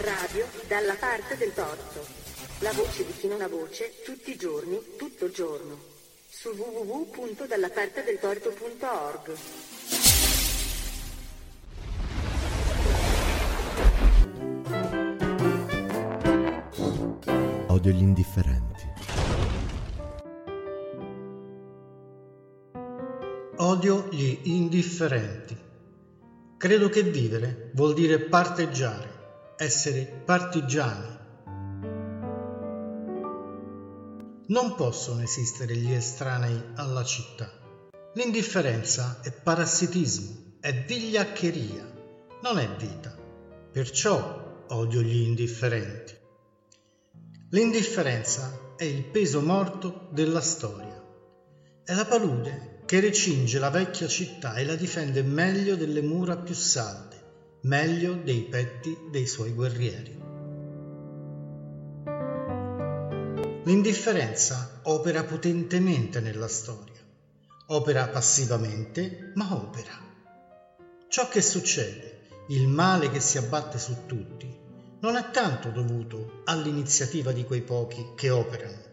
Radio dalla parte del torto. La voce di chi non ha voce, tutti i giorni, tutto il giorno. Su www.dallapartedeltorto.org. Odio gli indifferenti. Odio gli indifferenti. Credo che vivere vuol dire parteggiare, essere partigiani. Non possono esistere gli estranei alla città. L'indifferenza è parassitismo, è vigliaccheria, non è vita. Perciò odio gli indifferenti. L'indifferenza è il peso morto della storia. È la palude che recinge la vecchia città e la difende meglio delle mura più salde, meglio dei petti dei suoi guerrieri. L'indifferenza opera potentemente nella storia, opera passivamente, ma opera. Ciò che succede, il male che si abbatte su tutti, non è tanto dovuto all'iniziativa di quei pochi che operano,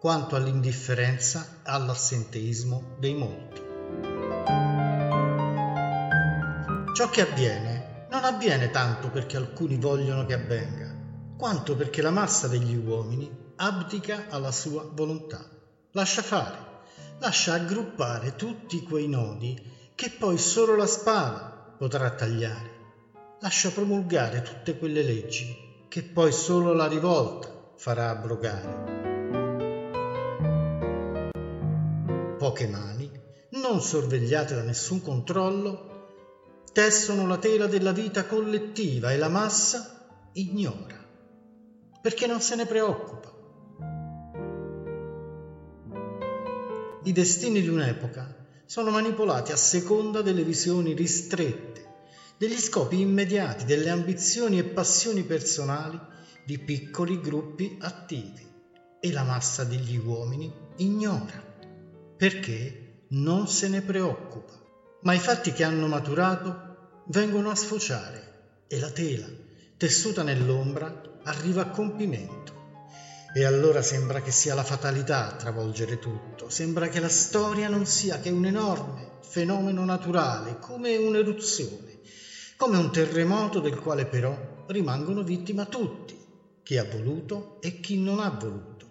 quanto all'indifferenza e all'assenteismo dei molti. Ciò che avviene non avviene tanto perché alcuni vogliono che avvenga, quanto perché la massa degli uomini abdica alla sua volontà, lascia fare, lascia aggruppare tutti quei nodi che poi solo la spada potrà tagliare. Lascia promulgare tutte quelle leggi che poi solo la rivolta farà abrogare. Poche mani, non sorvegliate da nessun controllo, tessono la tela della vita collettiva e la massa ignora, perché non se ne preoccupa. I destini di un'epoca sono manipolati a seconda delle visioni ristrette, degli scopi immediati, delle ambizioni e passioni personali di piccoli gruppi attivi, e la massa degli uomini ignora, perché non se ne preoccupa. Ma i fatti che hanno maturato vengono a sfociare e la tela, tessuta nell'ombra, arriva a compimento. E allora sembra che sia la fatalità a travolgere tutto, sembra che la storia non sia che un enorme fenomeno naturale, come un'eruzione, come un terremoto del quale però rimangono vittima tutti, chi ha voluto e chi non ha voluto,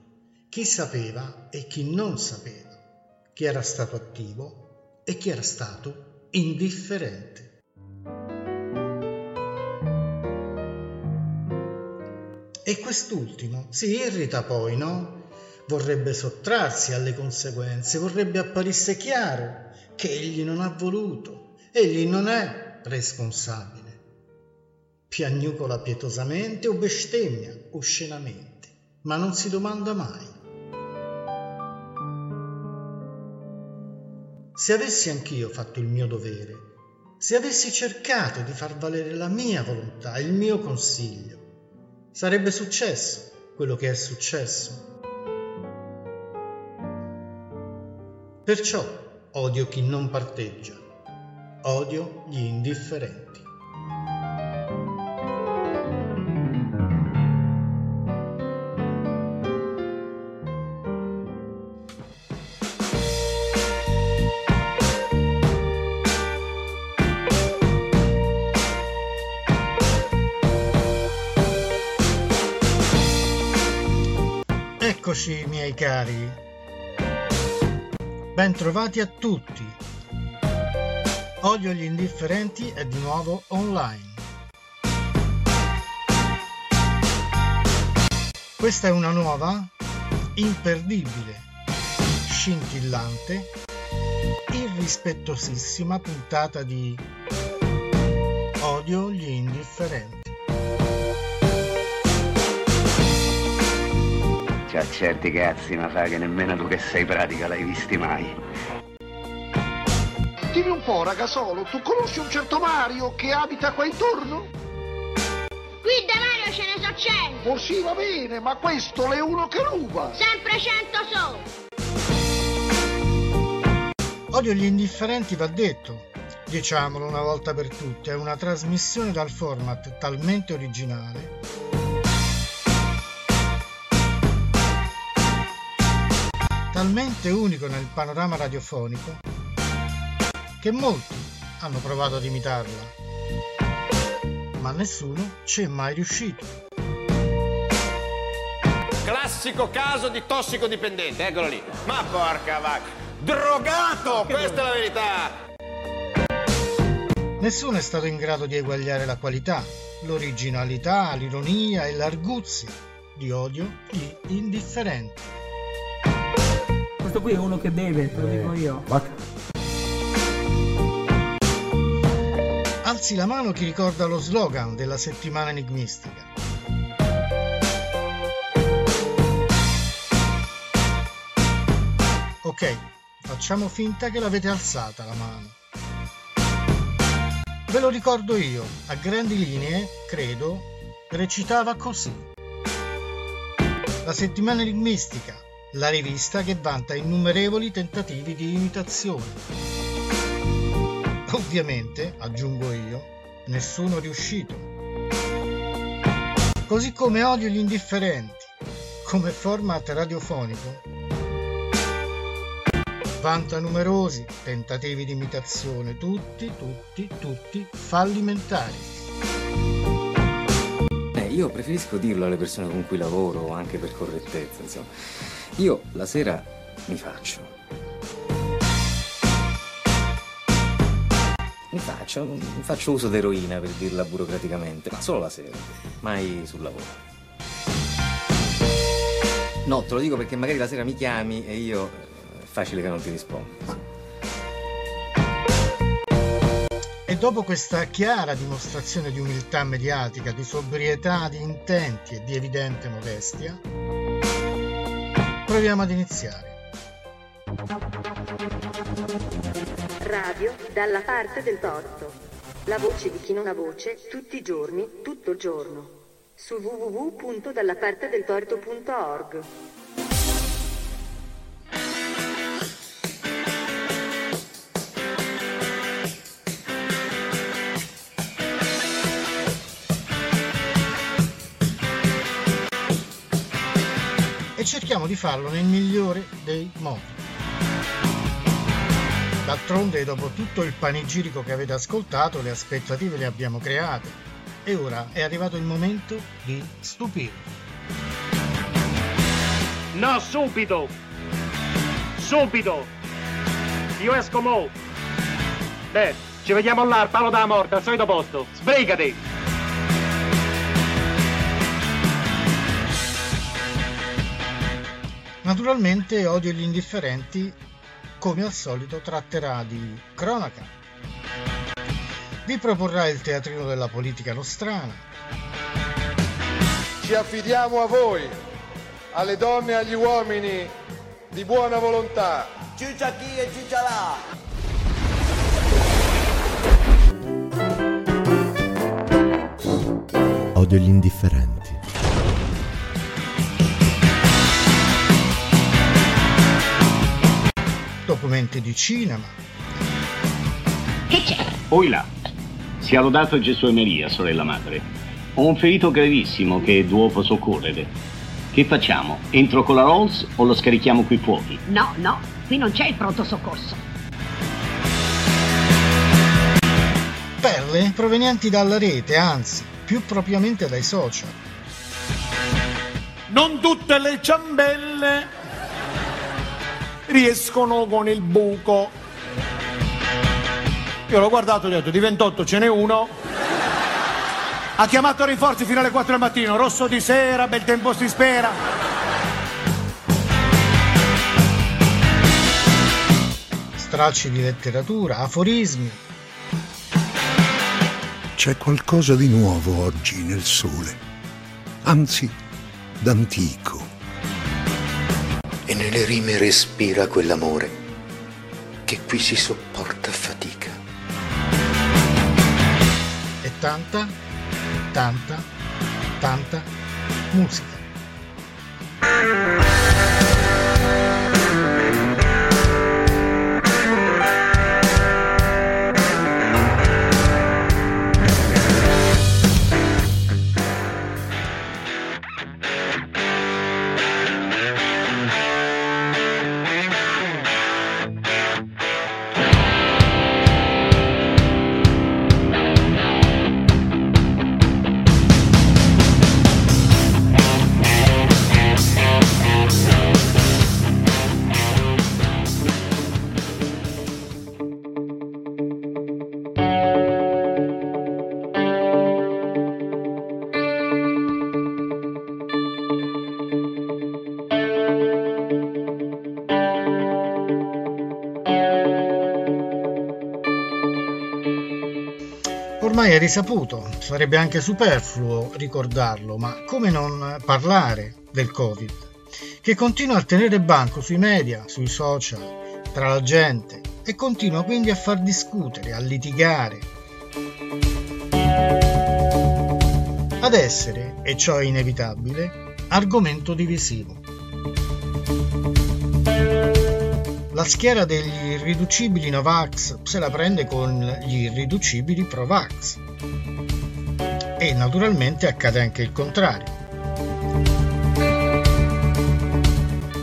chi sapeva e chi non sapeva, chi era stato attivo e chi era stato indifferente. E quest'ultimo si irrita poi, no? Vorrebbe sottrarsi alle conseguenze, vorrebbe apparisse chiaro che egli non ha voluto, egli non è responsabile. Piagnucola pietosamente o bestemmia oscenamente, ma non si domanda mai. Se avessi anch'io fatto il mio dovere, se avessi cercato di far valere la mia volontà, il mio consiglio, sarebbe successo quello che è successo. Perciò odio chi non parteggia. Odio gli indifferenti. Eccoci, miei cari. Bentrovati a tutti. Odio gli indifferenti è di nuovo online. Questa è una nuova, imperdibile, scintillante, irrispettosissima puntata di Odio gli indifferenti. C'ha certi cazzi, ma fa che nemmeno tu che sei pratica l'hai visti mai. Dimmi un po', ragasolo, tu conosci un certo Mario che abita qua intorno? Qui da Mario ce ne so 100! Oh sì, va bene, ma questo l'è uno che ruba! Sempre 100 solo! Odio gli indifferenti, va detto. diciamolo una volta per tutte, è una trasmissione dal format talmente originale talmente unico nel panorama radiofonico che molti hanno provato ad imitarla, ma nessuno ci è mai riuscito. Classico caso di tossicodipendente, eccolo lì. Ma porca vacca, drogato, questa è la verità. Nessuno è stato in grado di eguagliare la qualità, l'originalità, l'ironia e l'arguzia di Odio e Indifferente. Questo qui è uno che beve, te lo dico io. Alzi la mano chi ricorda lo slogan della settimana enigmistica. Ok, facciamo finta che l'avete alzata la mano. Ve lo ricordo io, a grandi linee, credo, recitava così. La settimana enigmistica, la rivista che vanta innumerevoli tentativi di imitazione. Ovviamente, aggiungo io, nessuno è riuscito. Così come Odio gli Indifferenti, come format radiofonico, vanta numerosi tentativi di imitazione, tutti fallimentari. Io preferisco dirlo alle persone con cui lavoro, anche per correttezza, insomma. Io la sera mi faccio. Faccio uso d'eroina, per dirla burocraticamente, ma solo la sera, mai sul lavoro. No, te lo dico perché magari la sera mi chiami e io è facile che non ti rispondo. E dopo questa chiara dimostrazione di umiltà mediatica, di sobrietà, di intenti e di evidente modestia, proviamo ad iniziare. Radio dalla parte del torto. La voce di chi non ha voce, tutti i giorni, tutto il giorno. Su www.dallapartedeltorto.org. Cerchiamo di farlo nel migliore dei modi. D'altronde, dopo tutto il panegirico che avete ascoltato, le aspettative le abbiamo create e ora è arrivato il momento di stupire. No, subito! Subito! Io esco mo'. Beh, ci vediamo là al palo della morte, al solito posto. Sbrigati! Naturalmente Odio gli Indifferenti, come al solito, tratterà di cronaca, vi proporrà il teatrino della politica nostrana. Ci affidiamo a voi, alle donne e agli uomini di buona volontà. Ciuccia chi e ciuccia là! Odio gli Indifferenti. Documenti di cinema. Che c'è? Poi là, sia lodato Gesù e Maria, sorella madre. Ho un ferito gravissimo che dopo soccorrere. Che facciamo? Entro con la Rolls o lo scarichiamo qui fuori? No, qui non c'è il pronto soccorso. Perle provenienti dalla rete, anzi, più propriamente dai social. Non tutte le ciambelle riescono con il buco. Io l'ho guardato e ho detto, di 28 ce n'è uno. Ha chiamato rinforzi fino alle 4 del mattino, rosso di sera, bel tempo si spera. Stralci di letteratura, aforismi. C'è qualcosa di nuovo oggi nel sole, anzi d'antico. E nelle rime respira quell'amore che qui si sopporta a fatica. E tanta musica. Ormai è risaputo, sarebbe anche superfluo ricordarlo, ma come non parlare del Covid, che continua a tenere banco sui media, sui social, tra la gente e continua quindi a far discutere, a litigare, ad essere, e ciò è inevitabile, argomento divisivo. La schiera degli irriducibili Novax se la prende con gli irriducibili Provax. E naturalmente accade anche il contrario.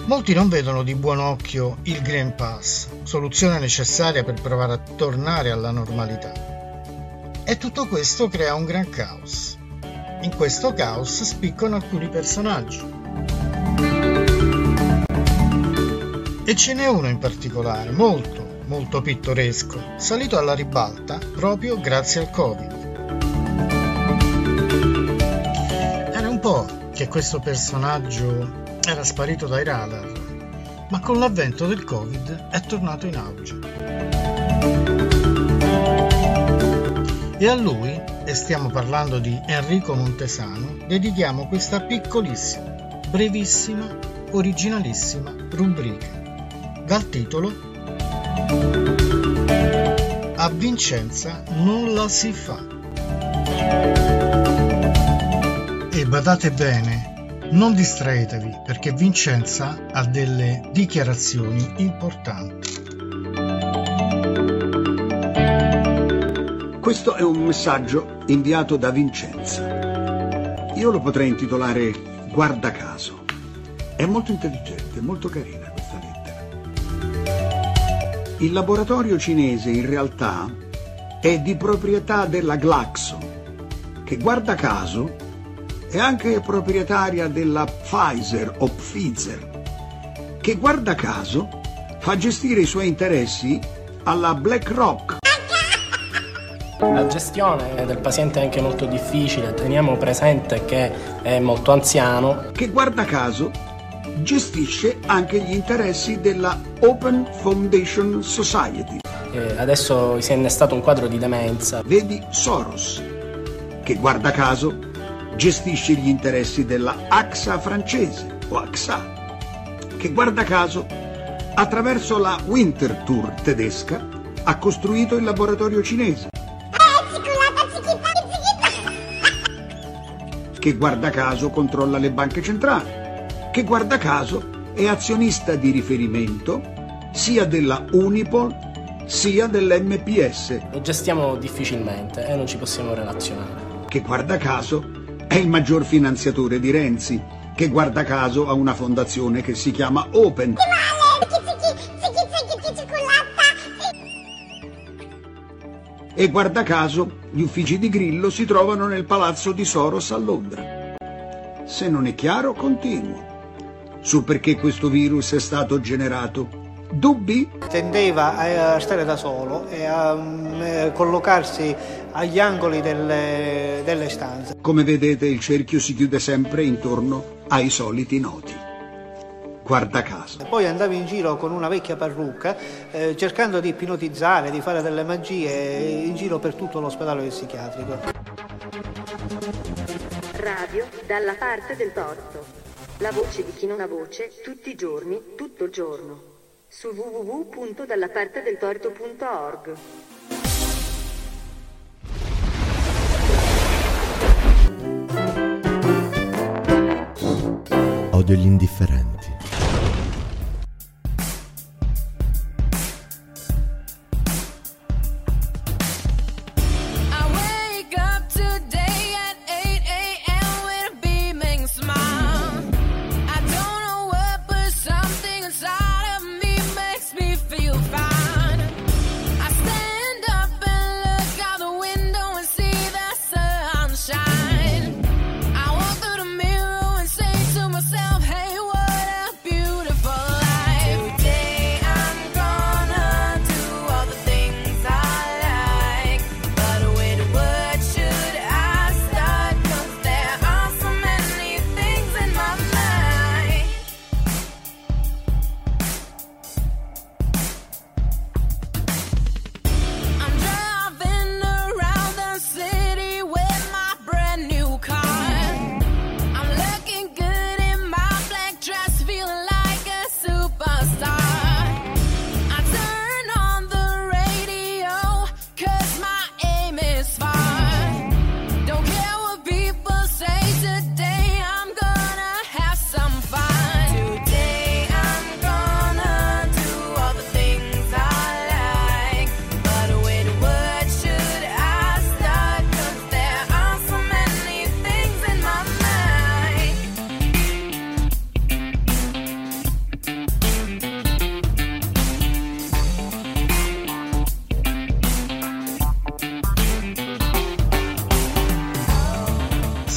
Molti non vedono di buon occhio il Green Pass, soluzione necessaria per provare a tornare alla normalità. E tutto questo crea un gran caos. In questo caos spiccano alcuni personaggi. E ce n'è uno in particolare, molto, molto pittoresco, salito alla ribalta proprio grazie al Covid. Era un po' che questo personaggio era sparito dai radar, ma con l'avvento del Covid è tornato in auge. E a lui, e stiamo parlando di Enrico Montesano, dedichiamo questa piccolissima, brevissima, originalissima rubrica. Dal titolo "A Vincenza non la si fa". E badate bene, non distraetevi, perché Vincenza ha delle dichiarazioni importanti. Questo è un messaggio inviato da Vincenza. Io lo potrei intitolare "Guarda caso". È molto intelligente, molto carina. Il laboratorio cinese in realtà è di proprietà della Glaxo, che guarda caso è anche proprietaria della Pfizer o Pfizer, che guarda caso fa gestire i suoi interessi alla BlackRock. La gestione del paziente è anche molto difficile, teniamo presente che è molto anziano. Che guarda caso gestisce anche gli interessi della Open Foundation Society. Adesso si è innestato un quadro di demenza. Vedi Soros, che guarda caso gestisce gli interessi della AXA francese o AXA, che guarda caso attraverso la Winterthur tedesca ha costruito il laboratorio cinese. Che guarda caso controlla le banche centrali. Che guarda caso è azionista di riferimento sia della Unipol sia dell'MPS. Lo gestiamo difficilmente e non ci possiamo relazionare. Che guarda caso è il maggior finanziatore di Renzi, che guarda caso ha una fondazione che si chiama Open. E guarda caso gli uffici di Grillo si trovano nel palazzo di Soros a Londra. Se non è chiaro, continuo. Su perché questo virus è stato generato. Dubbi? Tendeva a stare da solo e a collocarsi agli angoli delle stanze. Come vedete, il cerchio si chiude sempre intorno ai soliti noti. Guarda caso. E poi andavi in giro con una vecchia parrucca, cercando di ipnotizzare, di fare delle magie in giro per tutto l'ospedale psichiatrico. Radio dalla parte del torto. La voce di chi non ha voce, tutti i giorni, tutto il giorno. Su www.dallapartedeltorto.org. Odio gli indifferenti. Shine. I walk through the mirror and say to myself, hey, what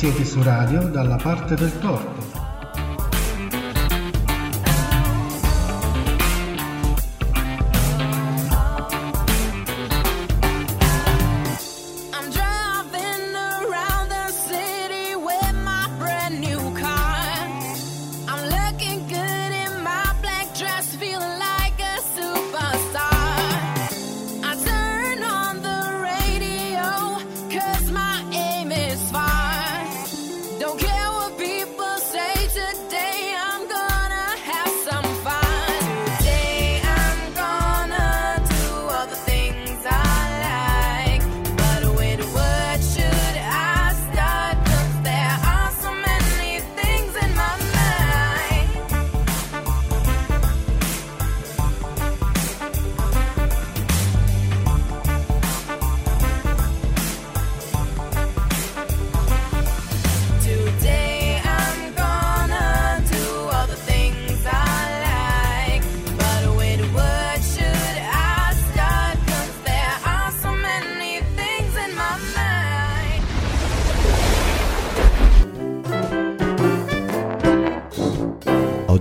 Siete su radio dalla parte del torto.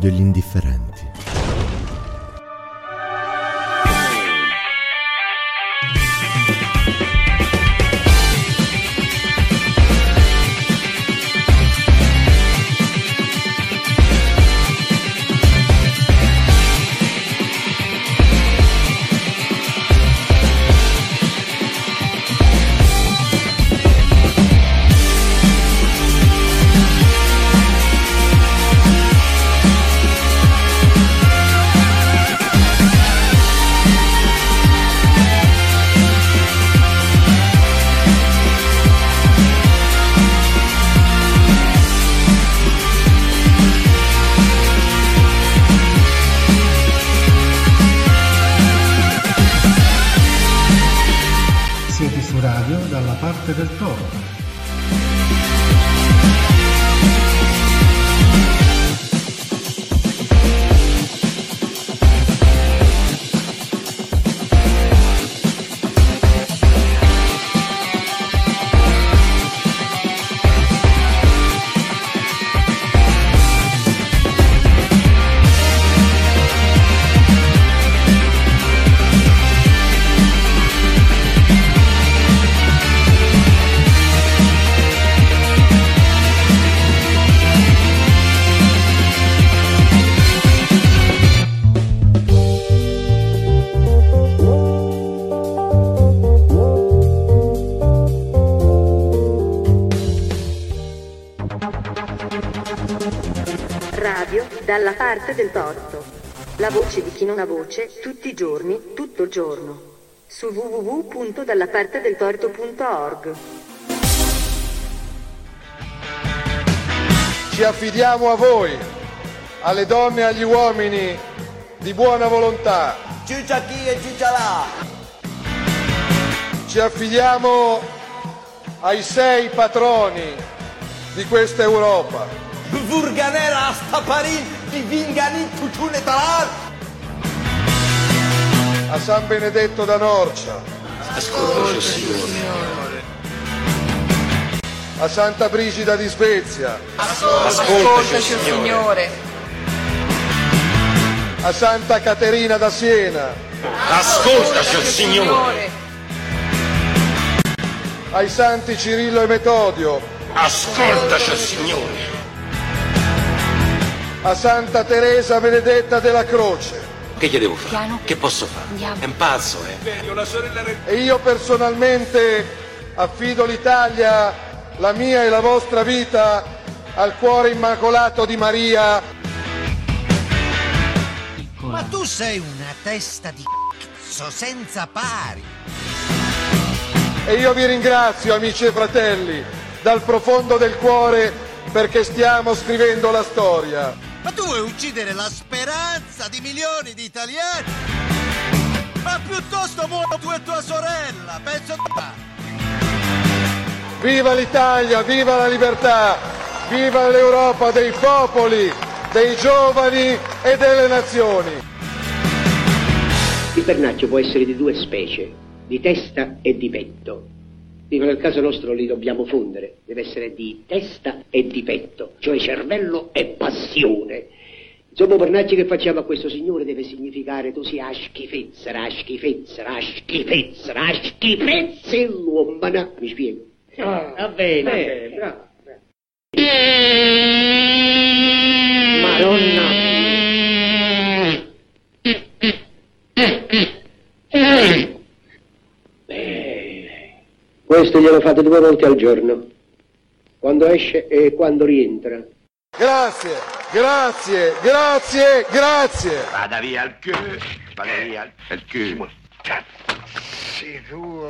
Degli indifferenti. Dalla parte del torto. Dalla parte del torto. La voce di chi non ha voce, tutti i giorni, tutto il giorno. Su www.dallapartedeltorto.org. Ci affidiamo a voi, alle donne e agli uomini di buona volontà. Ciuccia chi e ciuccia là. Ci affidiamo ai 6 patroni di questa Europa. Burganera hasta Paris, di Vingani, Tuciune Talar. A San Benedetto da Norcia. Ascolta, Signore. A Santa Brigida di Svezia. Ascolta, Signore. A Santa Caterina da Siena. Ascolta, Signore. Ai Santi Cirillo e Metodio. Ascolta, Signore. A Santa Teresa Benedetta della Croce. Che gli devo fare? Piano. Che posso fare? Andiamo. È un pazzo, E io personalmente affido l'Italia, la mia e la vostra vita, al cuore immacolato di Maria. Ma tu sei una testa di cazzo senza pari. E io vi ringrazio, amici e fratelli, dal profondo del cuore, perché stiamo scrivendo la storia. Ma tu vuoi uccidere la speranza di milioni di italiani? Ma piuttosto muoio tu e tua sorella, pezzo di... Viva l'Italia, viva la libertà, viva l'Europa dei popoli, dei giovani e delle nazioni. Il pernacchio può essere di due specie, di testa e di petto. Dico, nel caso nostro li dobbiamo fondere, deve essere di testa e di petto, cioè cervello e passione. Insomma, pernacci che facciamo a questo signore deve significare: tu sia schifezza l'uomo, mi spiego? Va bene, bravo. Madonna! Questo glielo fate 2 volte al giorno, quando esce e quando rientra. Grazie. Vada via al culo. Sì, tu,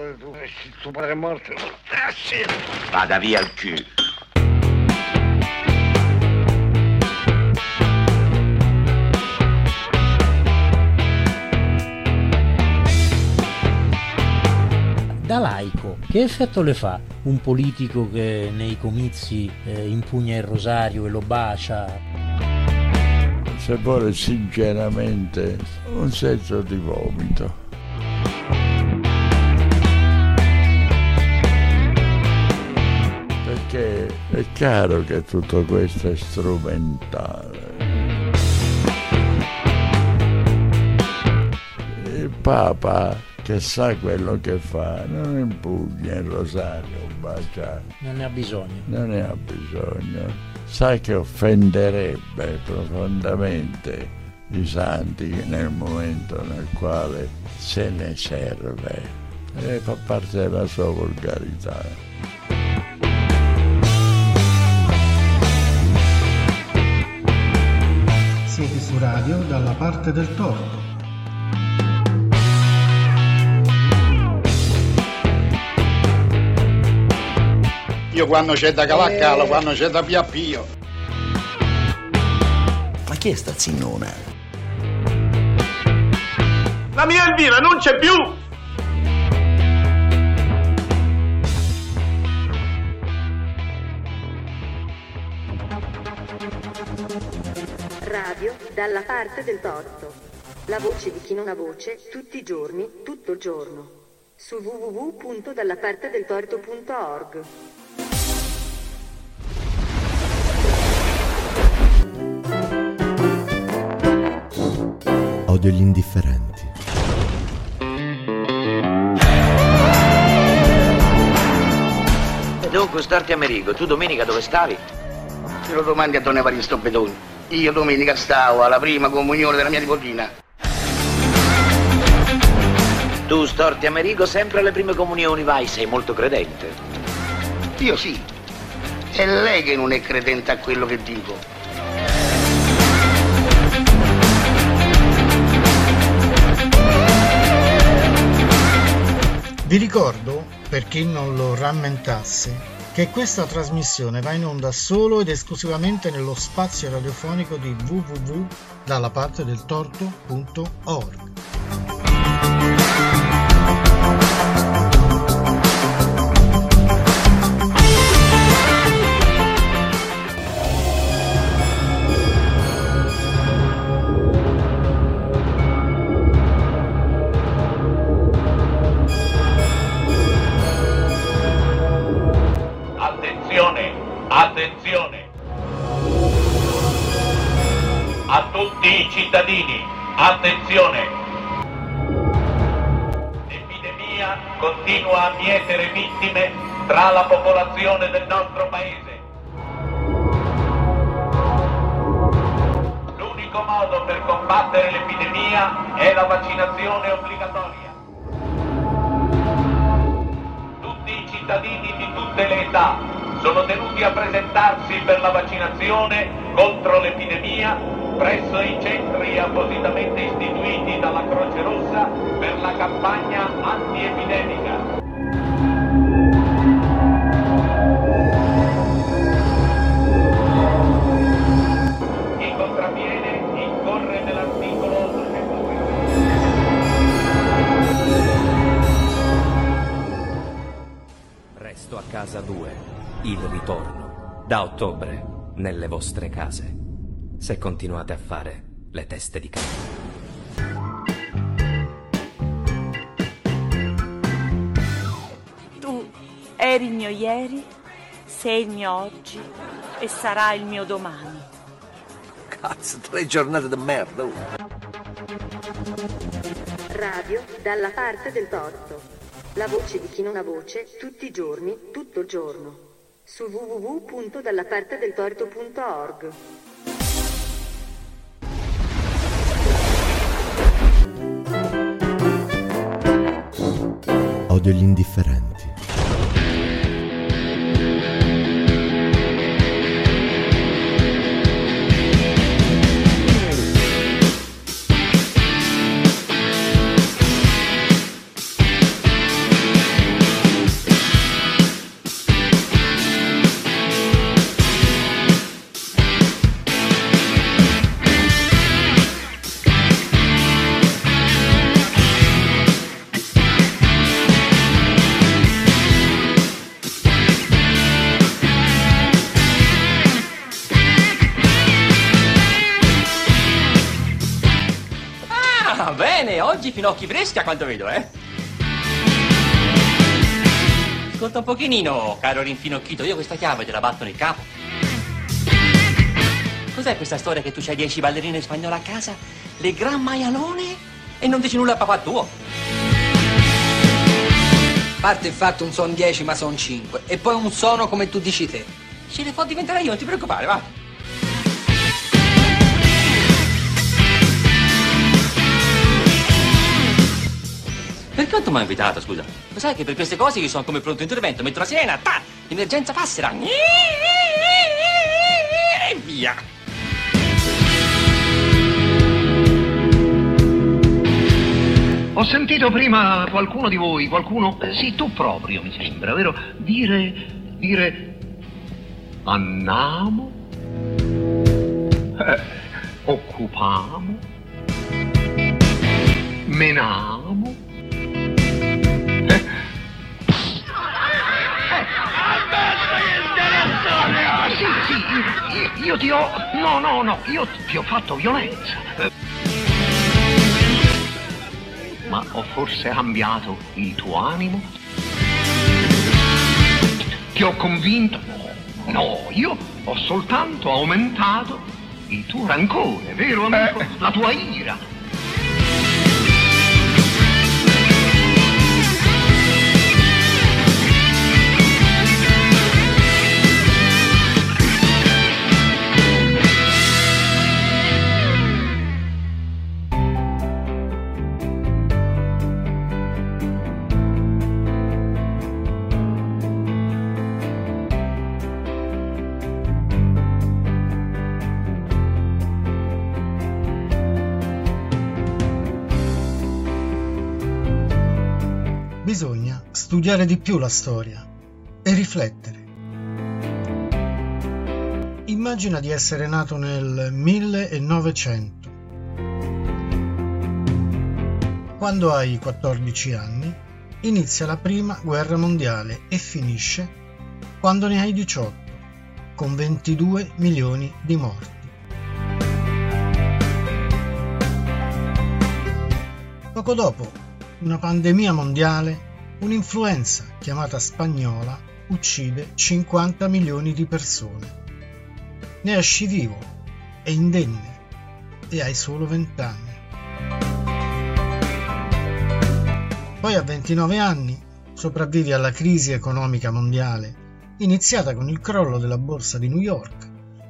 tuo padre è morto. Grazie. Vada via al culo. Da laico, che effetto le fa un politico che nei comizi impugna il rosario e lo bacia? Se vuole sinceramente un senso di vomito. Perché è chiaro che tutto questo è strumentale. Il Papa, che sa quello che fa, non impugna il rosario, bacia. Non ne ha bisogno. Sa che offenderebbe profondamente i santi nel momento nel quale se ne serve, e fa parte della sua volgarità. Siete su radio dalla parte del torto. Io quando c'è da calaccalo, quando c'è da piappio. Ma chi è sta zinnona? La mia Elvira non c'è più! Radio dalla parte del torto. La voce di chi non ha voce, tutti i giorni, tutto il giorno. Su www.dallapartedeltorto.org. Odio gli indifferenti. E dunque, starti a Merigo, tu domenica dove stavi? Te lo domandi a Don Evaristo Bedoni. Io domenica stavo alla prima comunione della mia nipotina. Tu, storti a Merigo, sempre alle prime comunioni vai, sei molto credente. Io sì. È lei che non è credente a quello che dico. Vi ricordo, per chi non lo rammentasse, che questa trasmissione va in onda solo ed esclusivamente nello spazio radiofonico di www.dallapartedeltorto.org. Attenzione! A tutti i cittadini, attenzione! L'epidemia continua a mietere vittime tra la popolazione del nostro paese. L'unico modo per combattere l'epidemia è la vaccinazione obbligatoria. Tutti i cittadini di tutte le età sono tenuti a presentarsi per la vaccinazione contro l'epidemia presso i centri appositamente istituiti dalla Croce Rossa per la campagna antiepidemica. Chi contravviene incorre nell'articolo 802. Resto a casa 2. Il ritorno, da ottobre, nelle vostre case, se continuate a fare le teste di cane. Tu Eri il mio ieri, sei il mio oggi e sarà il mio domani. Cazzo, 3 giornate di merda. Radio dalla parte del torto. La voce di chi non ha voce, tutti i giorni, tutto il giorno. Su www.dallapartedeltorto.org. Odio gli indifferenti. Oggi finocchi freschi a quanto vedo, eh? Ascolta un pochino, caro rinfinocchito, io questa chiave te la batto nel capo. Cos'è questa storia che tu c'hai 10 ballerine spagnole a casa, le gran maialone, e non dici nulla a papà tuo? Parte il fatto non son 10 ma son 5, e poi un sono come tu dici te. Ce le può diventare io, non ti preoccupare, va. Per quanto mi ha invitato, scusa? Lo sai che per queste cose io sono come pronto intervento, metto la sirena, ta! Emergenza passera! E via! Ho sentito prima qualcuno di voi, sì, tu proprio, mi sembra, vero? Dire... Andiamo? Occupiamo? Meniamo? Sì, io ti ho... No, io ti ho fatto violenza. Ma ho forse cambiato il tuo animo? Ti ho convinto? No, io ho soltanto aumentato il tuo rancore, vero amico? La tua ira. Bisogna studiare di più la storia e riflettere. Immagina di essere nato nel 1900. Quando hai 14 anni, inizia la prima guerra mondiale e finisce quando ne hai 18, con 22 milioni di morti. Poco dopo, una pandemia mondiale, un'influenza chiamata spagnola, uccide 50 milioni di persone. Ne esci vivo e indenne e hai solo 20 anni. Poi a 29 anni sopravvivi alla crisi economica mondiale, iniziata con il crollo della borsa di New York,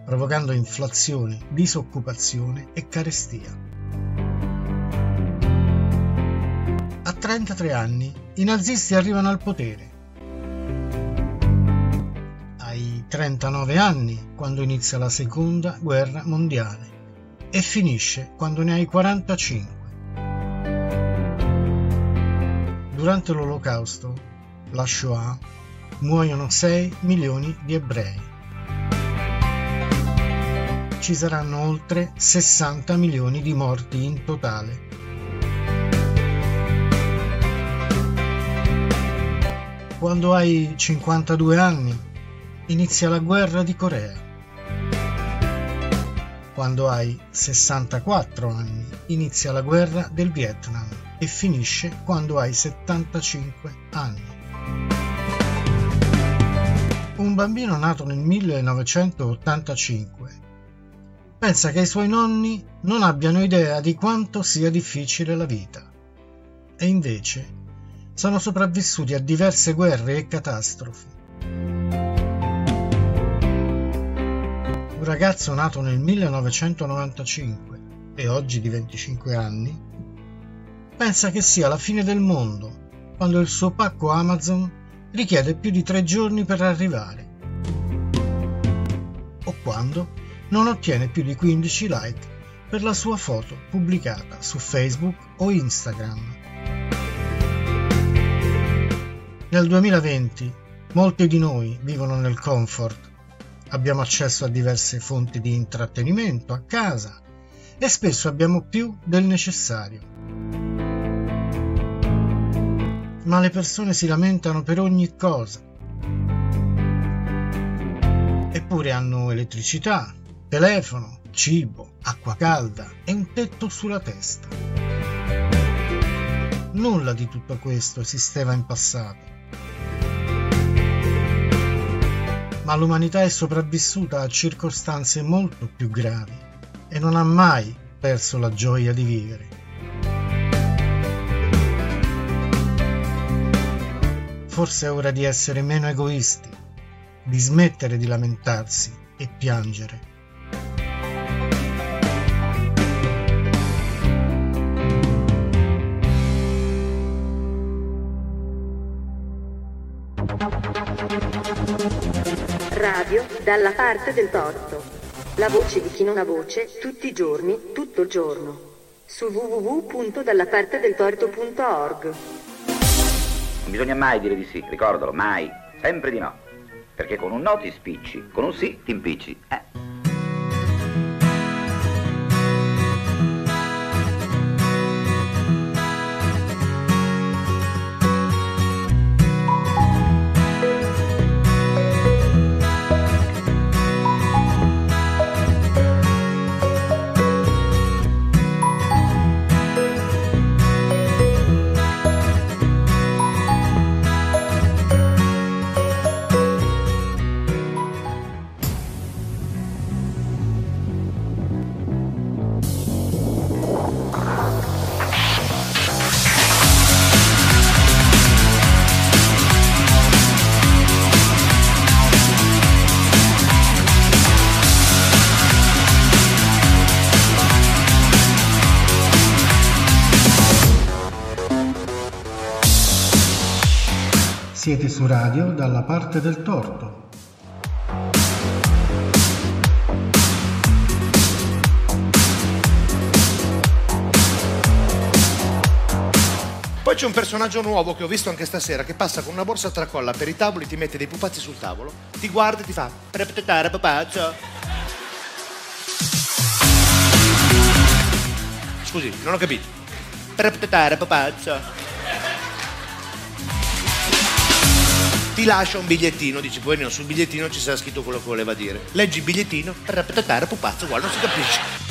provocando inflazione, disoccupazione e carestia. A 33 anni i nazisti arrivano al potere. Hai 39 anni quando inizia la seconda guerra mondiale e finisce quando ne hai 45. Durante l'Olocausto, la Shoah, muoiono 6 milioni di ebrei. Ci saranno oltre 60 milioni di morti in totale. Quando hai 52 anni, inizia la guerra di Corea. Quando hai 64 anni, inizia la guerra del Vietnam e finisce quando hai 75 anni. un bambino nato nel 1985. Pensa che i suoi nonni non abbiano idea di quanto sia difficile la vita. E invece sono sopravvissuti a diverse guerre e catastrofi. Un ragazzo nato nel 1995 e oggi di 25 anni pensa che sia la fine del mondo quando il suo pacco Amazon richiede più di 3 giorni per arrivare, o quando non ottiene più di 15 like per la sua foto pubblicata su Facebook o Instagram. Nel 2020 molti di noi vivono nel comfort, abbiamo accesso a diverse fonti di intrattenimento a casa e spesso abbiamo più del necessario. Ma le persone si lamentano per ogni cosa. Eppure hanno elettricità, telefono, cibo, acqua calda e un tetto sulla testa. Nulla di tutto questo esisteva in passato. Ma l'umanità è sopravvissuta a circostanze molto più gravi e non ha mai perso la gioia di vivere. Forse è ora di essere meno egoisti, di smettere di lamentarsi e piangere. Radio dalla parte del torto. La voce di chi non ha voce, tutti i giorni, tutto il giorno. Su www.dallapartedeltorto.org. Non bisogna mai dire di sì, ricordalo, mai, sempre di no. Perché con un no ti spicci, con un sì ti impicci. Siete su Radio dalla parte del torto. Poi c'è un personaggio nuovo che ho visto anche stasera che passa con una borsa a tracolla per i tavoli, ti mette dei pupazzi sul tavolo, ti guarda e ti fa "Repetare papaccio". Scusi, non ho capito. "Repetare papaccio". Ti lascia un bigliettino, dici poi no, sul bigliettino ci sarà scritto quello che voleva dire. Leggi il bigliettino, rapatare pupazzo, guarda, non si capisce.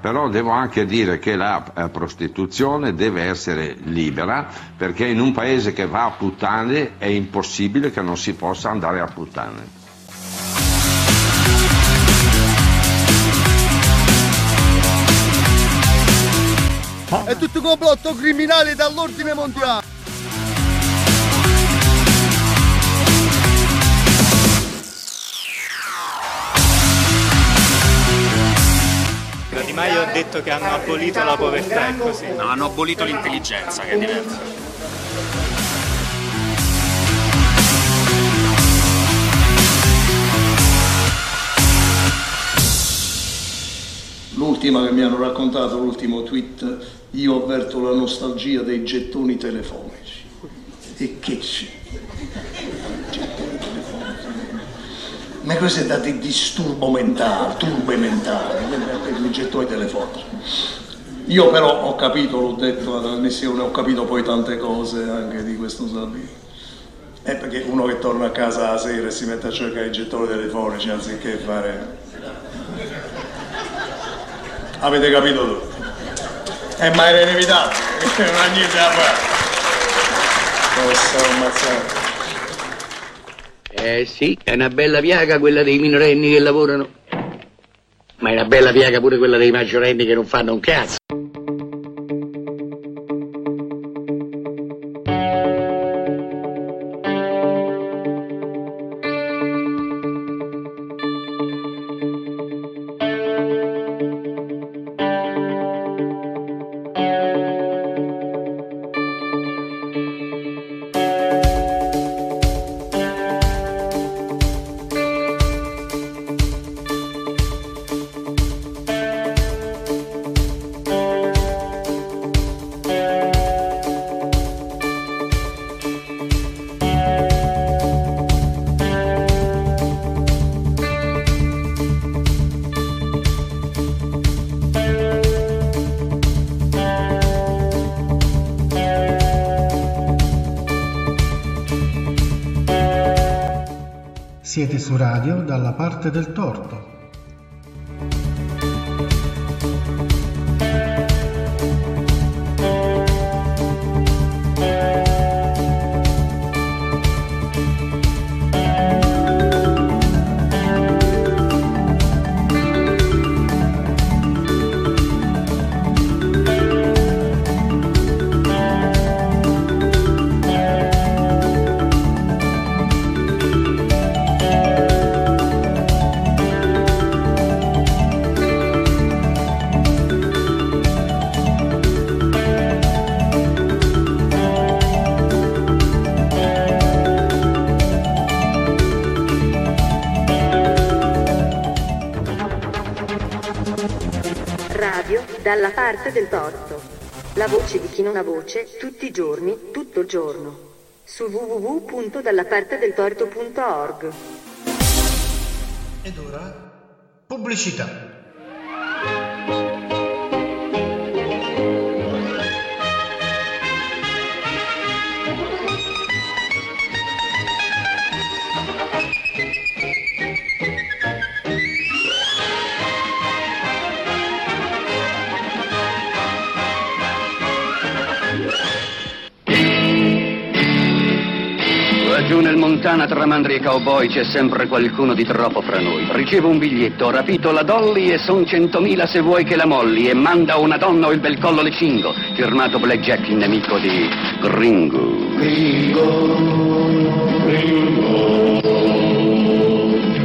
Però devo anche dire che la prostituzione deve essere libera, perché in un paese che va a puttane è impossibile che non si possa andare a puttane. È tutto complotto criminale dall'ordine mondiale. Di Maio ha detto che hanno abolito la povertà, è così? No, hanno abolito l'intelligenza, che è diverso. L'ultima che mi hanno raccontato, l'ultimo tweet, io avverto la nostalgia dei gettoni telefonici. E che c'è? Gettoni telefonici. Ma questo è da disturbo mentale, turbe mentali, per i gettoni telefonici. Io però ho capito, l'ho detto alla trasmissione, ho capito poi tante cose anche di questo Salvini. perché uno che torna a casa la sera e si mette a cercare i gettoni telefonici anziché fare... Avete capito tutto? Ma era inevitabile, non ha niente da fare. Posso ammazzare. Sì, è una bella piaga quella dei minorenni che lavorano. Ma è una bella piaga pure quella dei maggiorenni che non fanno un cazzo. Siete su Radio dalla parte del torto. Dalla parte del torto. La voce di chi non ha voce, tutti i giorni, tutto il giorno. Su www.dallapartedeltorto.org. Ed ora, pubblicità. Giù nel Montana tra mandri e cowboy c'è sempre qualcuno di troppo fra noi. Ricevo un biglietto, ho rapito la Dolly e son 100.000 se vuoi che la molli. E manda una donna o il bel collo le cingo. Firmato Blackjack, il nemico di Gringo. Gringo, Gringo.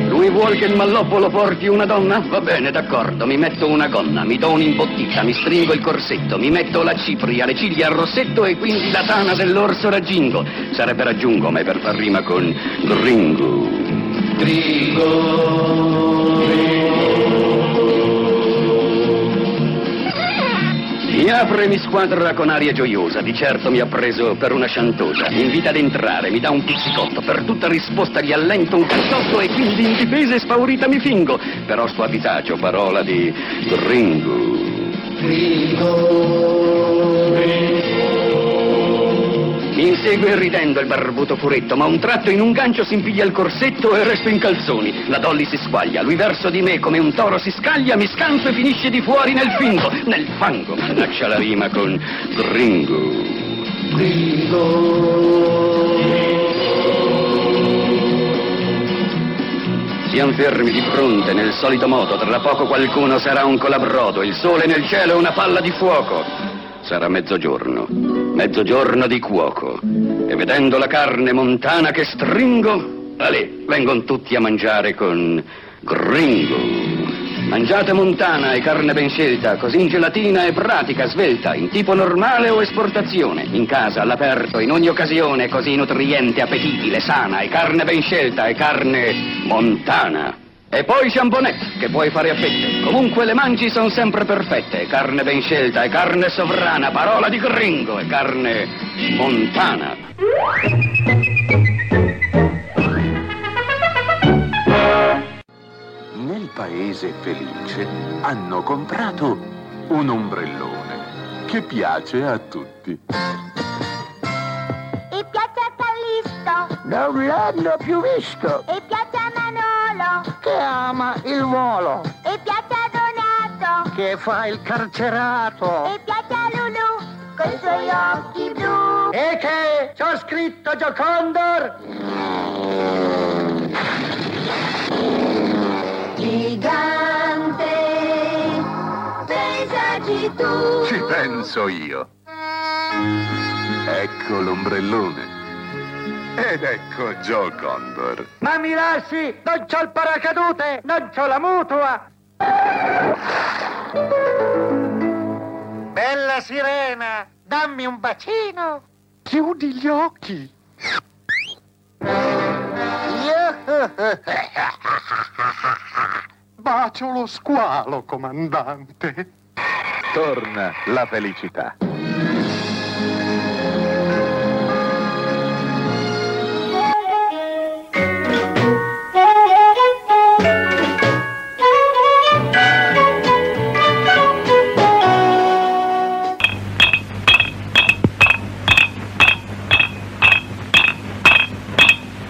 Lui vuol che il malloppo lo porti una donna? Va bene, d'accordo, mi metto una gonna, mi do un'imbottita, mi stringo il corsetto, mi metto la cipria, le ciglia al rossetto e quindi la tana dell'orso raggingo. Sarebbe raggiungo, ma è per far rima con Gringo. Gringo, Gringo. Mi apre e mi squadra con aria gioiosa, di certo mi ha preso per una sciantosa. Mi invita ad entrare, mi dà un pizzicotto, per tutta risposta gli allento un cazzotto e quindi indifesa e spaurita mi fingo. Però sto abitaccio, parola di Gringo. Gringo, Gringo. Mi insegue ridendo il barbuto furetto, ma un tratto in un gancio si impiglia il corsetto e resto in calzoni. La Dolly si squaglia, lui verso di me come un toro si scaglia, mi scanso e finisce di fuori nel fango. Lascia la rima con Gringo. Gringo. Siamo fermi di fronte nel solito modo, tra poco qualcuno sarà un colabrodo, il sole nel cielo è una palla di fuoco. Sarà mezzogiorno di cuoco, e vedendo la carne montana che stringo, allè, vengono tutti a mangiare con Gringo. Mangiate montana e carne ben scelta, così in gelatina e pratica svelta, in tipo normale o esportazione, in casa, all'aperto, in ogni occasione, così nutriente, appetibile, sana, e carne ben scelta, e carne montana. E poi ciambonette, che puoi fare a fette. Comunque le mangi son sempre perfette. Carne ben scelta e carne sovrana, parola di Gringo e carne montana. Nel paese felice hanno comprato un ombrellone che piace a tutti. E piace a Callisto. da un ladro più visto. E piazza Manolo, che ama il volo. E piazza Donato, che fa il carcerato. E piazza Lulu, coi suoi occhi blu. E che c'ho scritto Giocondor. Gigante, pensaci tu. Ci penso io. Ecco l'ombrellone. Ed ecco Joe Condor. Ma mi lasci? Non c'ho il paracadute, non c'ho la mutua. Bella sirena, dammi un bacino. Chiudi gli occhi. Bacio lo squalo, comandante. Torna la felicità.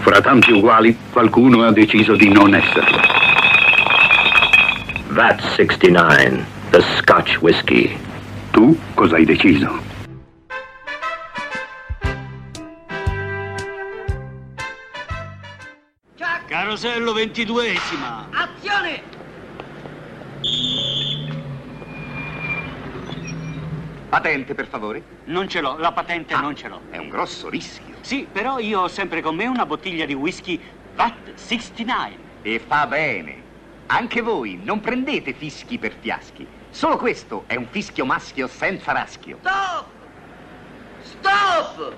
Fra tanti uguali, qualcuno ha deciso di non esserlo. Vat 69, the Scotch Whiskey. Tu cosa hai deciso? Jack. Carosello 22esima. Azione! Patente, per favore? Non ce l'ho, la patente non ce l'ho. È un grosso rischio. Sì, però io ho sempre con me una bottiglia di whisky Vat 69. E fa bene. Anche voi non prendete fischi per fiaschi. Solo questo è un fischio maschio senza raschio. Stop! Stop!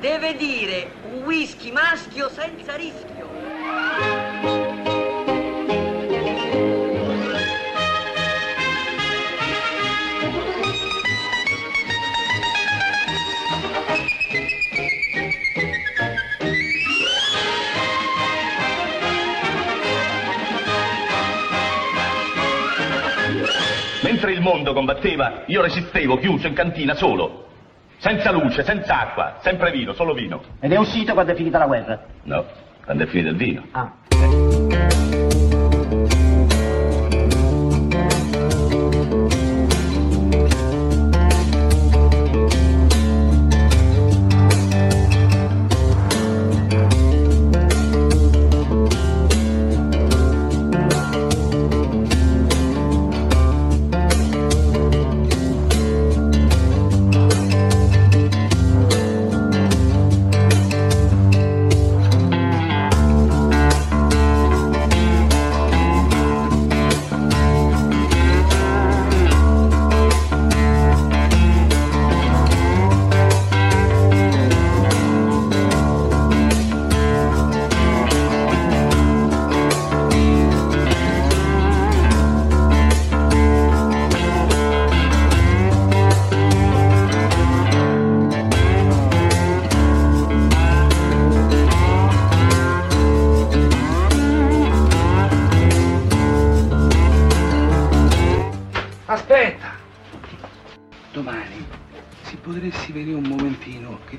Deve dire un whisky maschio senza rischio. Mentre il mondo combatteva, io resistevo chiuso in cantina solo. Senza luce, senza acqua, sempre vino, solo vino. Ed è uscito quando è finita la guerra? No, quando è finito il vino. Ah.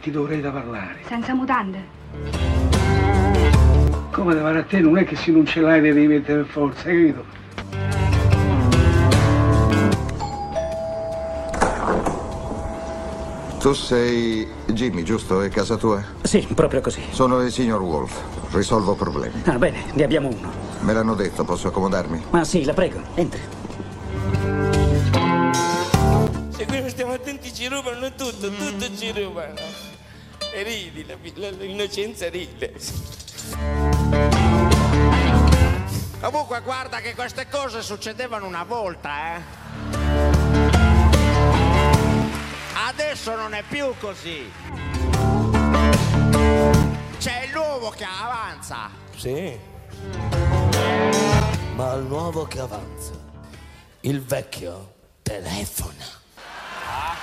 Dovrei da parlare. Senza mutande? Come davanti a te non è che se non ce l'hai le devi mettere per forza, capito? Tu sei Jimmy, giusto? È casa tua? Sì, proprio così. Sono il signor Wolf, risolvo problemi. Ah, bene, ne abbiamo uno. Me l'hanno detto, posso accomodarmi? Ma sì, la prego, entri. Se qui stiamo attenti ci rubano tutto, tutto ci rubano. E ridi, l'innocenza ride. Comunque guarda che queste cose succedevano una volta, eh. Adesso non è più così. C'è l'uovo che avanza. Sì. Ma l'uovo che avanza, il vecchio telefona. Ah.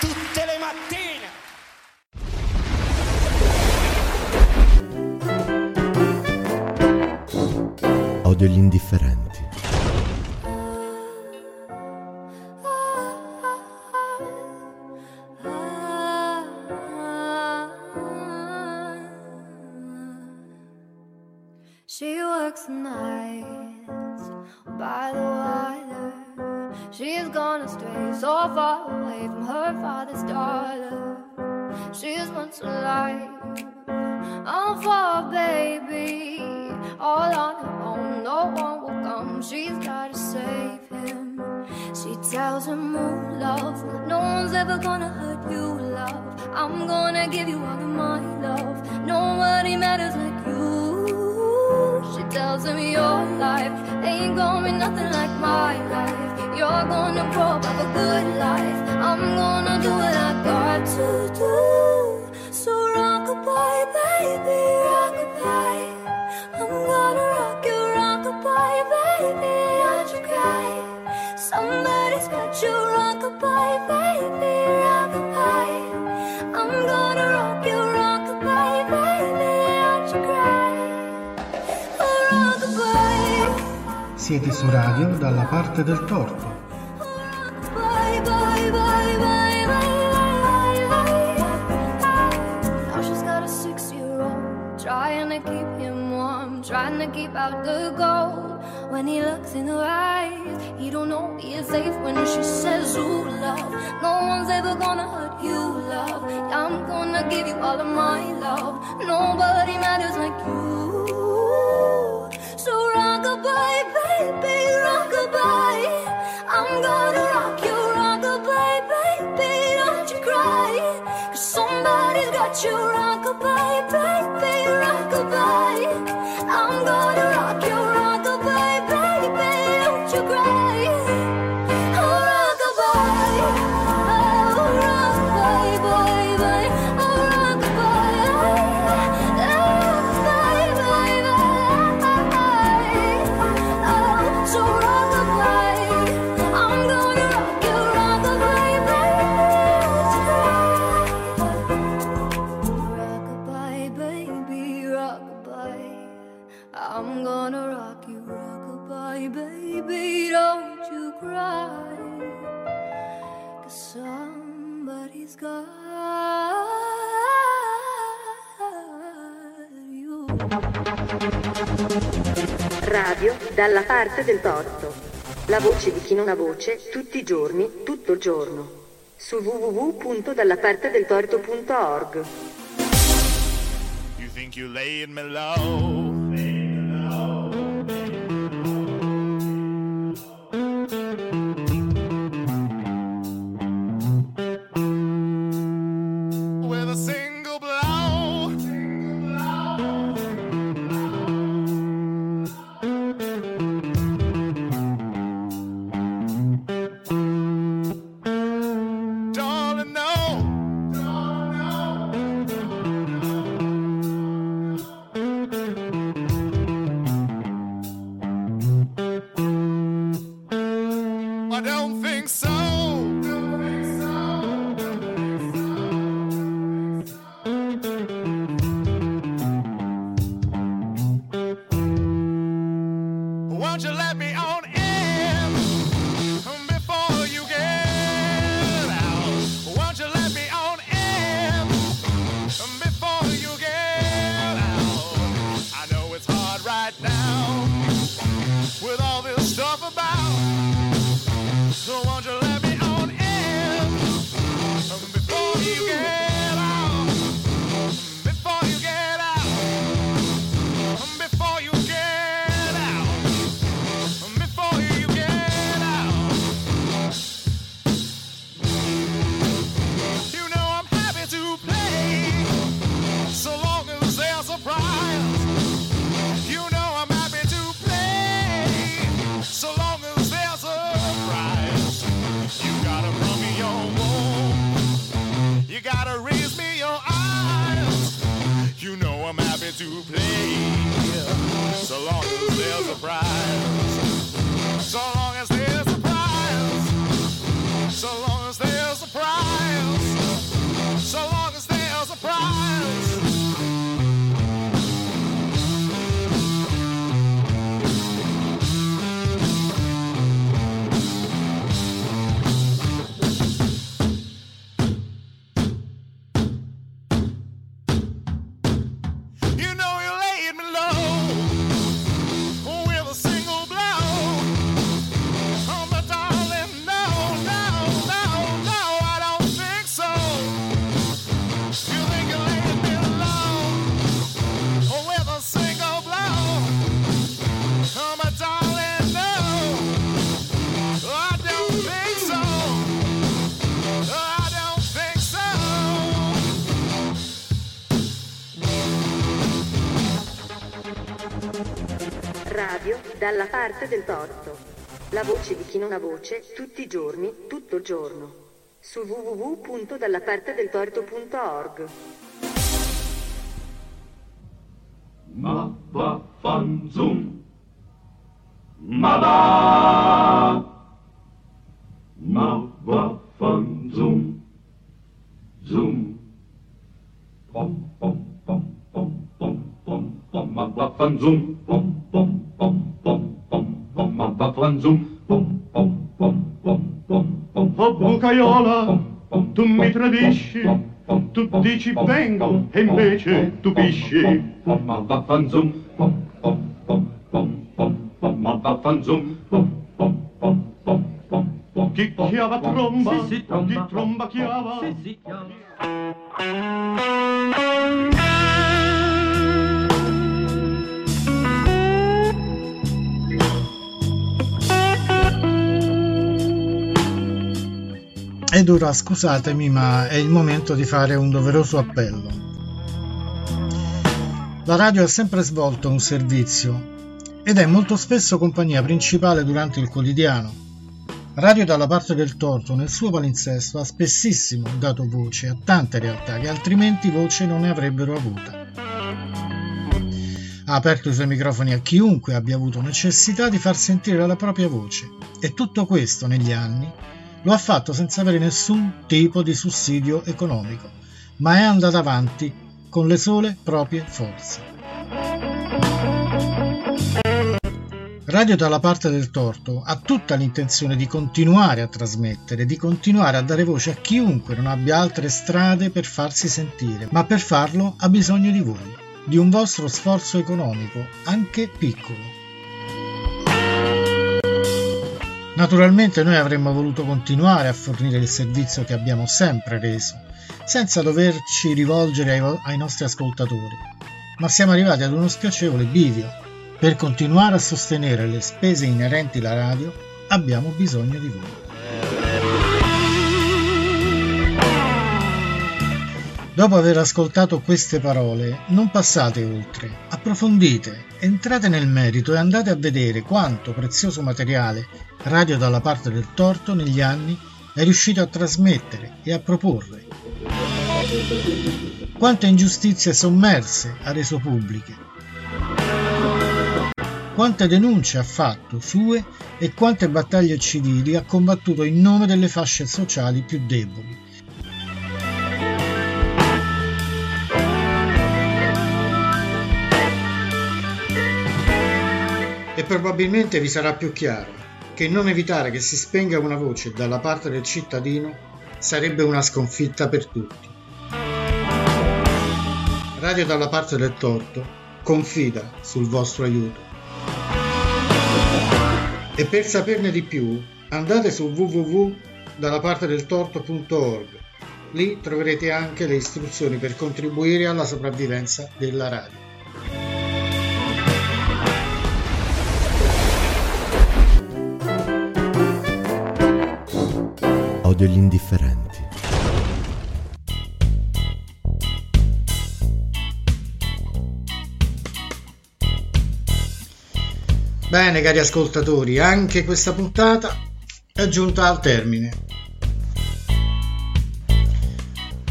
Tutte le mattine. Odio gli indifferenti. works nights by the water. She's gone astray, so far away from her father's daughter. She's once alive, all for a baby, all on her own, no one will come, she's gotta save him. She tells him, oh love, no one's ever gonna hurt you, love, I'm gonna give you all of my love, nobody matters like you. She tells him, your life ain't gonna be nothing like my life, you're gonna grow up a good life, I'm gonna do what I got to do. So rock a bye, baby, rock a bye, I'm gonna rock you, rock a bye, baby, don't you cry, somebody's got you, rock a bye, baby, rock a bye, I'm gonna rock you, rock a bye, baby, don't you cry, rock a bye. Siete su radio dalla parte del torto. Trying to keep out the gold. When he looks in her eyes, he don't know he is safe when she says, ooh, love, no one's ever gonna hurt you, love, I'm gonna give you all of my love, nobody matters like you. So rock-a-bye, baby, rock-a-bye, I'm gonna rock you, rock-a-bye, baby, don't you cry, cause somebody's got you, rock-a-bye, baby, rock-a-bye, I'm gonna rock you, rock-a-bye, baby, don't you cry, oh rock-a-bye, oh rock-a-bye, bye-bye, oh rock-a-bye, oh, oh, so rock-a-bye, I'm gonna rock you, rock-a-bye, baby, don't you cry, rock-a-bye, baby, rock-a-bye, I'm gonna rock you, rock-a-bye, baby, don't you cry, cause somebody's got you. Radio dalla parte del torto. La voce di chi non ha voce, tutti i giorni, tutto il giorno. Su www.dallapartedeltorto.org. You think you laid me low? You know you laid me low. dalla parte del torto. La voce di chi non ha voce, tutti i giorni, tutto il giorno. Su www.dallapartedeltorto.org. Ma va fan zoom. Ma va. Ma va fan zoom. Zoom. Pom pom pom pom pom pom pom. Ma va fan zoom. Pom pom pom pom pom pom. Ma va fan zoom. Pom pom pom pom pom. Oh Bucaiola, tu mi tradisci, tu dici vengo e invece tu pisci. Ma vaffanzum, ma vaffanzum, chi chiava tromba, chi tromba chiava. Ed ora scusatemi, ma è il momento di fare un doveroso appello. La radio ha sempre svolto un servizio ed è molto spesso compagnia principale durante il quotidiano. Radio dalla parte del torto nel suo palinsesto ha spessissimo dato voce a tante realtà che altrimenti voce non ne avrebbero avuta. Ha aperto i suoi microfoni a chiunque abbia avuto necessità di far sentire la propria voce, e tutto questo negli anni lo ha fatto senza avere nessun tipo di sussidio economico, ma è andata avanti con le sole proprie forze. Radio dalla parte del torto ha tutta l'intenzione di continuare a trasmettere, di continuare a dare voce a chiunque non abbia altre strade per farsi sentire, ma per farlo ha bisogno di voi, di un vostro sforzo economico, anche piccolo. Naturalmente noi avremmo voluto continuare a fornire il servizio che abbiamo sempre reso, senza doverci rivolgere ai nostri ascoltatori, ma siamo arrivati ad uno spiacevole bivio. Per continuare a sostenere le spese inerenti alla radio abbiamo bisogno di voi. Dopo aver ascoltato queste parole, non passate oltre, approfondite, entrate nel merito e andate a vedere quanto prezioso materiale Radio dalla parte del torto negli anni è riuscito a trasmettere e a proporre. Quante ingiustizie sommerse ha reso pubbliche. Quante denunce ha fatto sue e quante battaglie civili ha combattuto in nome delle fasce sociali più deboli. E probabilmente vi sarà più chiaro che non evitare che si spenga una voce dalla parte del cittadino sarebbe una sconfitta per tutti. Radio dalla parte del torto confida sul vostro aiuto. E per saperne di più andate su www.dallapartedeltorto.org. Lì troverete anche le istruzioni per contribuire alla sopravvivenza della radio. Degli indifferenti. Bene, cari ascoltatori, anche questa puntata è giunta al termine.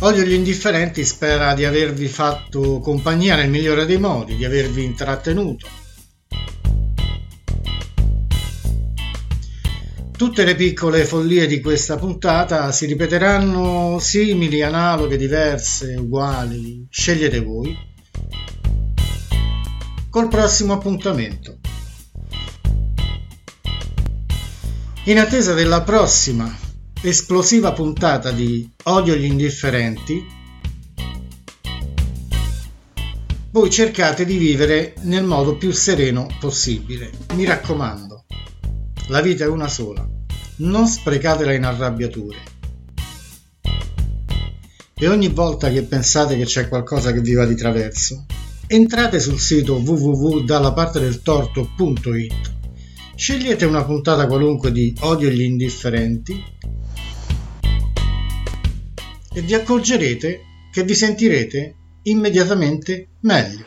Odio gli indifferenti spera di avervi fatto compagnia nel migliore dei modi, di avervi intrattenuto. Tutte le piccole follie di questa puntata si ripeteranno simili, analoghe, diverse, uguali, scegliete voi, col prossimo appuntamento. In attesa della prossima esplosiva puntata di Odio gli indifferenti, voi cercate di vivere nel modo più sereno possibile, mi raccomando. La vita è una sola, non sprecatela in arrabbiature. E ogni volta che pensate che c'è qualcosa che vi va di traverso, entrate sul sito www.dallapartedeltorto.it, scegliete una puntata qualunque di Odio gli indifferenti e vi accorgerete che vi sentirete immediatamente meglio.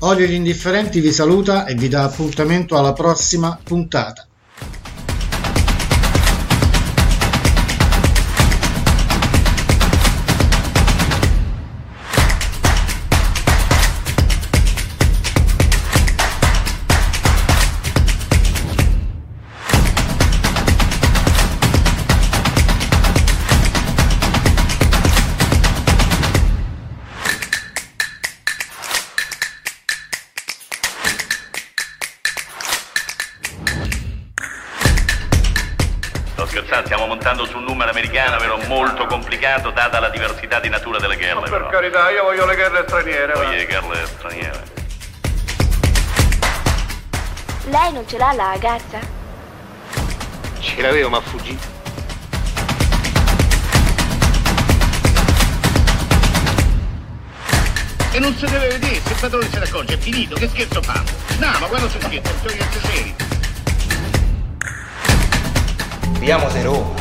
Odio gli indifferenti vi saluta e vi dà appuntamento alla prossima puntata. Stiamo montando su un numero americano, vero, molto complicato, data la diversità di natura delle guerre. Per però. Carità, io voglio le guerre straniere. Voglio le guerre straniere. Lei non ce l'ha la ragazza? Ce l'avevo, ma fuggì. E non si deve vedere, se il padrone se ne accorge è finito, che scherzo fanno? No, ma quando si scherza, bisogna essere Viamo di Roma.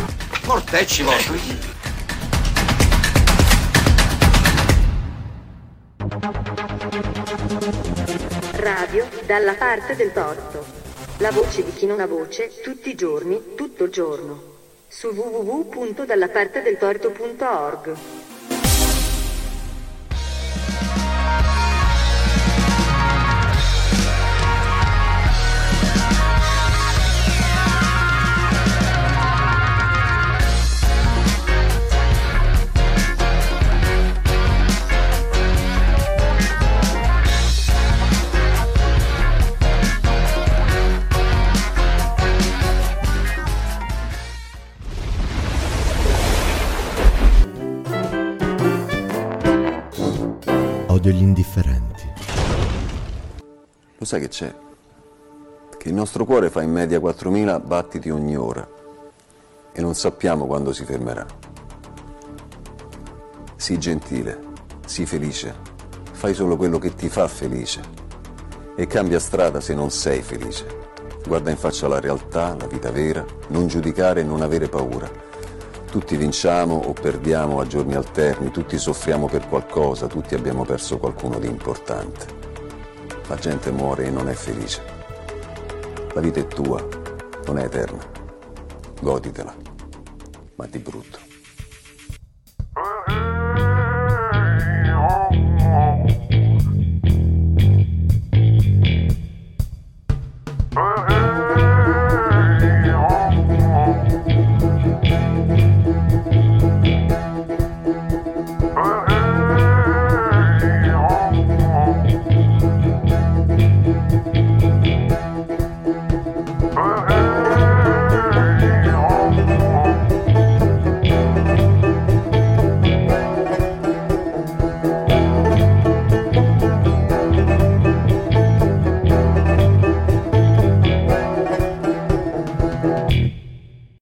Mortecci vostri. Radio dalla parte del torto. La voce di chi non ha voce, tutti i giorni, tutto il giorno. Su www.dallapartedeltorto.org. Degli indifferenti. Lo sai che c'è? Che il nostro cuore fa in media 4.000 battiti ogni ora e non sappiamo quando si fermerà. Sii gentile, sii felice, fai solo quello che ti fa felice e cambia strada se non sei felice. Guarda in faccia la realtà, la vita vera, non giudicare e non avere paura. Tutti vinciamo o perdiamo a giorni alterni, tutti soffriamo per qualcosa, tutti abbiamo perso qualcuno di importante. La gente muore e non è felice. La vita è tua, non è eterna. Goditela, ma di brutto.